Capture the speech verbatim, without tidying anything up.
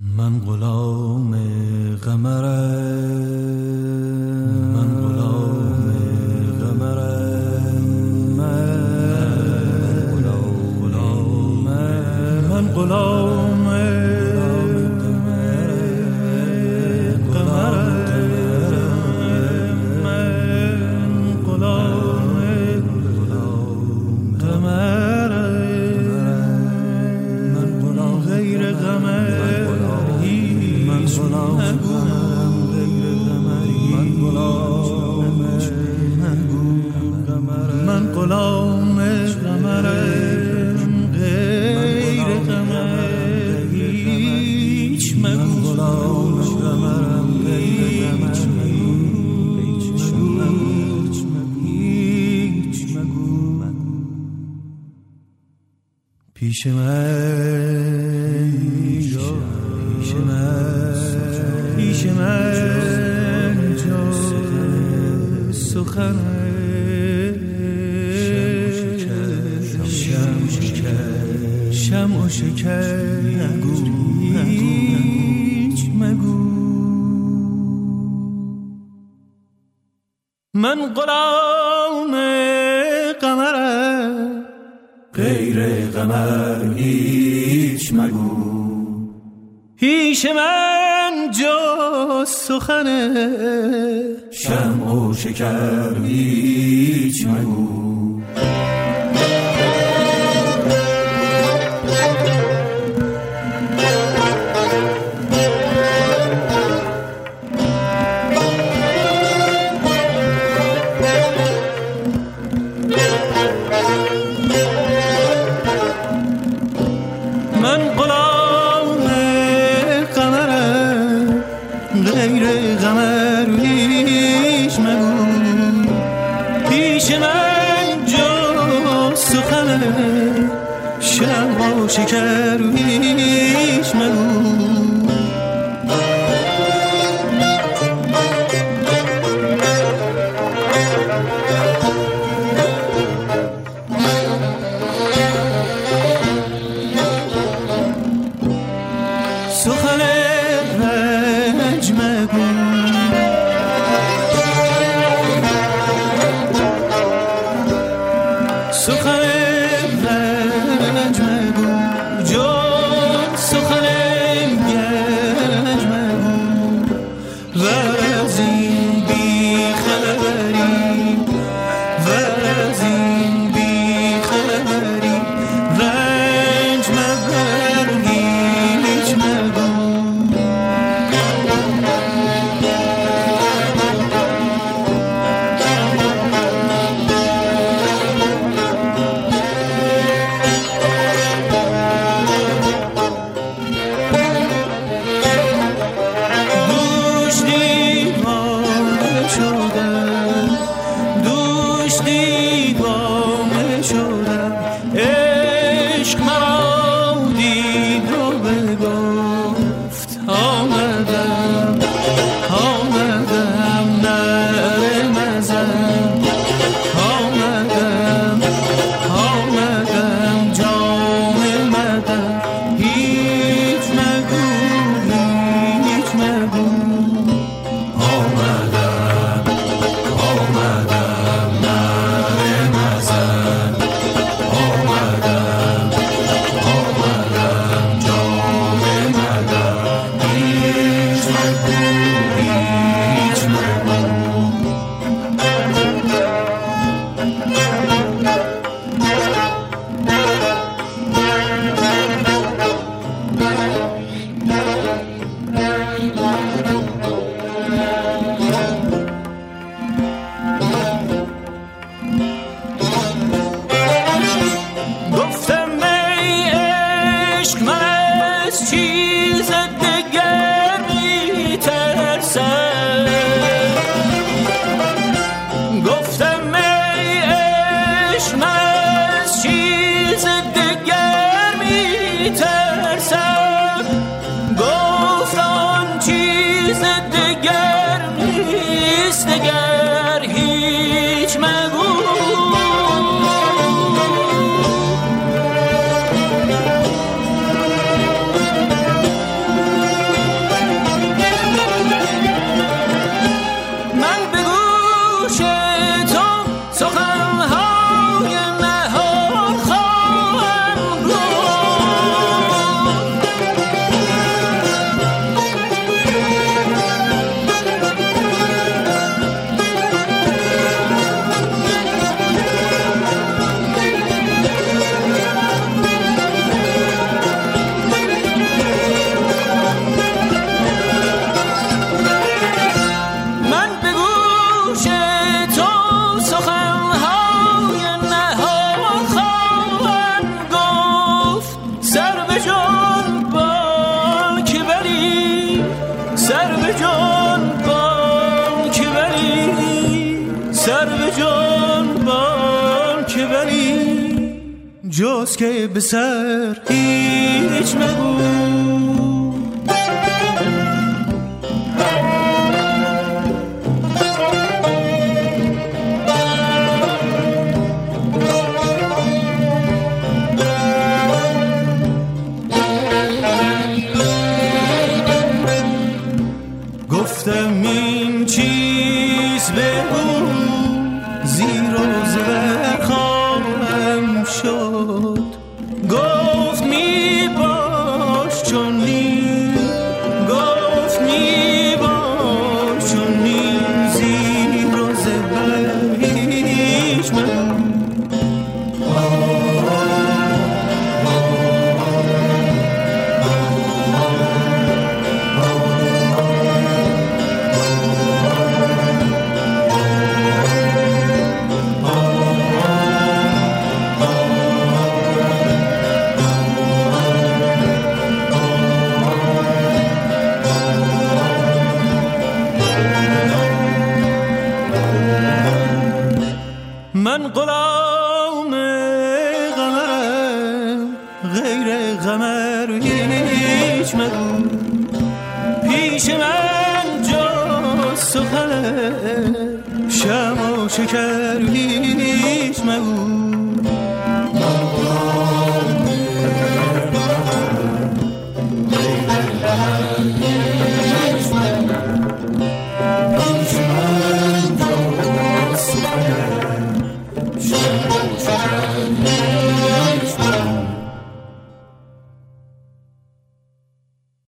من غلام قمرم، من غلام قمرم، من غلام من غلام پیش من جا، پیش من، پیش من جا سخن شمع شکر، شمع شکر نگو، هیچ مگو. من غلام قمرم، غیر قمر هیچ مگو. پیش من جا سخن شمع و شکر هیچ مگو. شکر هیچ مگو. سخن رنج مگو، سخن رنج مگو، جان سخن گنج مگو. و از این بی خبری، و از این بی خبری رنج مبر هیچ مگو. جان بان که بری، سر به جان بان که بری، جز که به سر هیچ مگو. من غلام غمم، غیر غمر هیچ مگو. پیش من جز سخن شم و شکر هیچ مگو.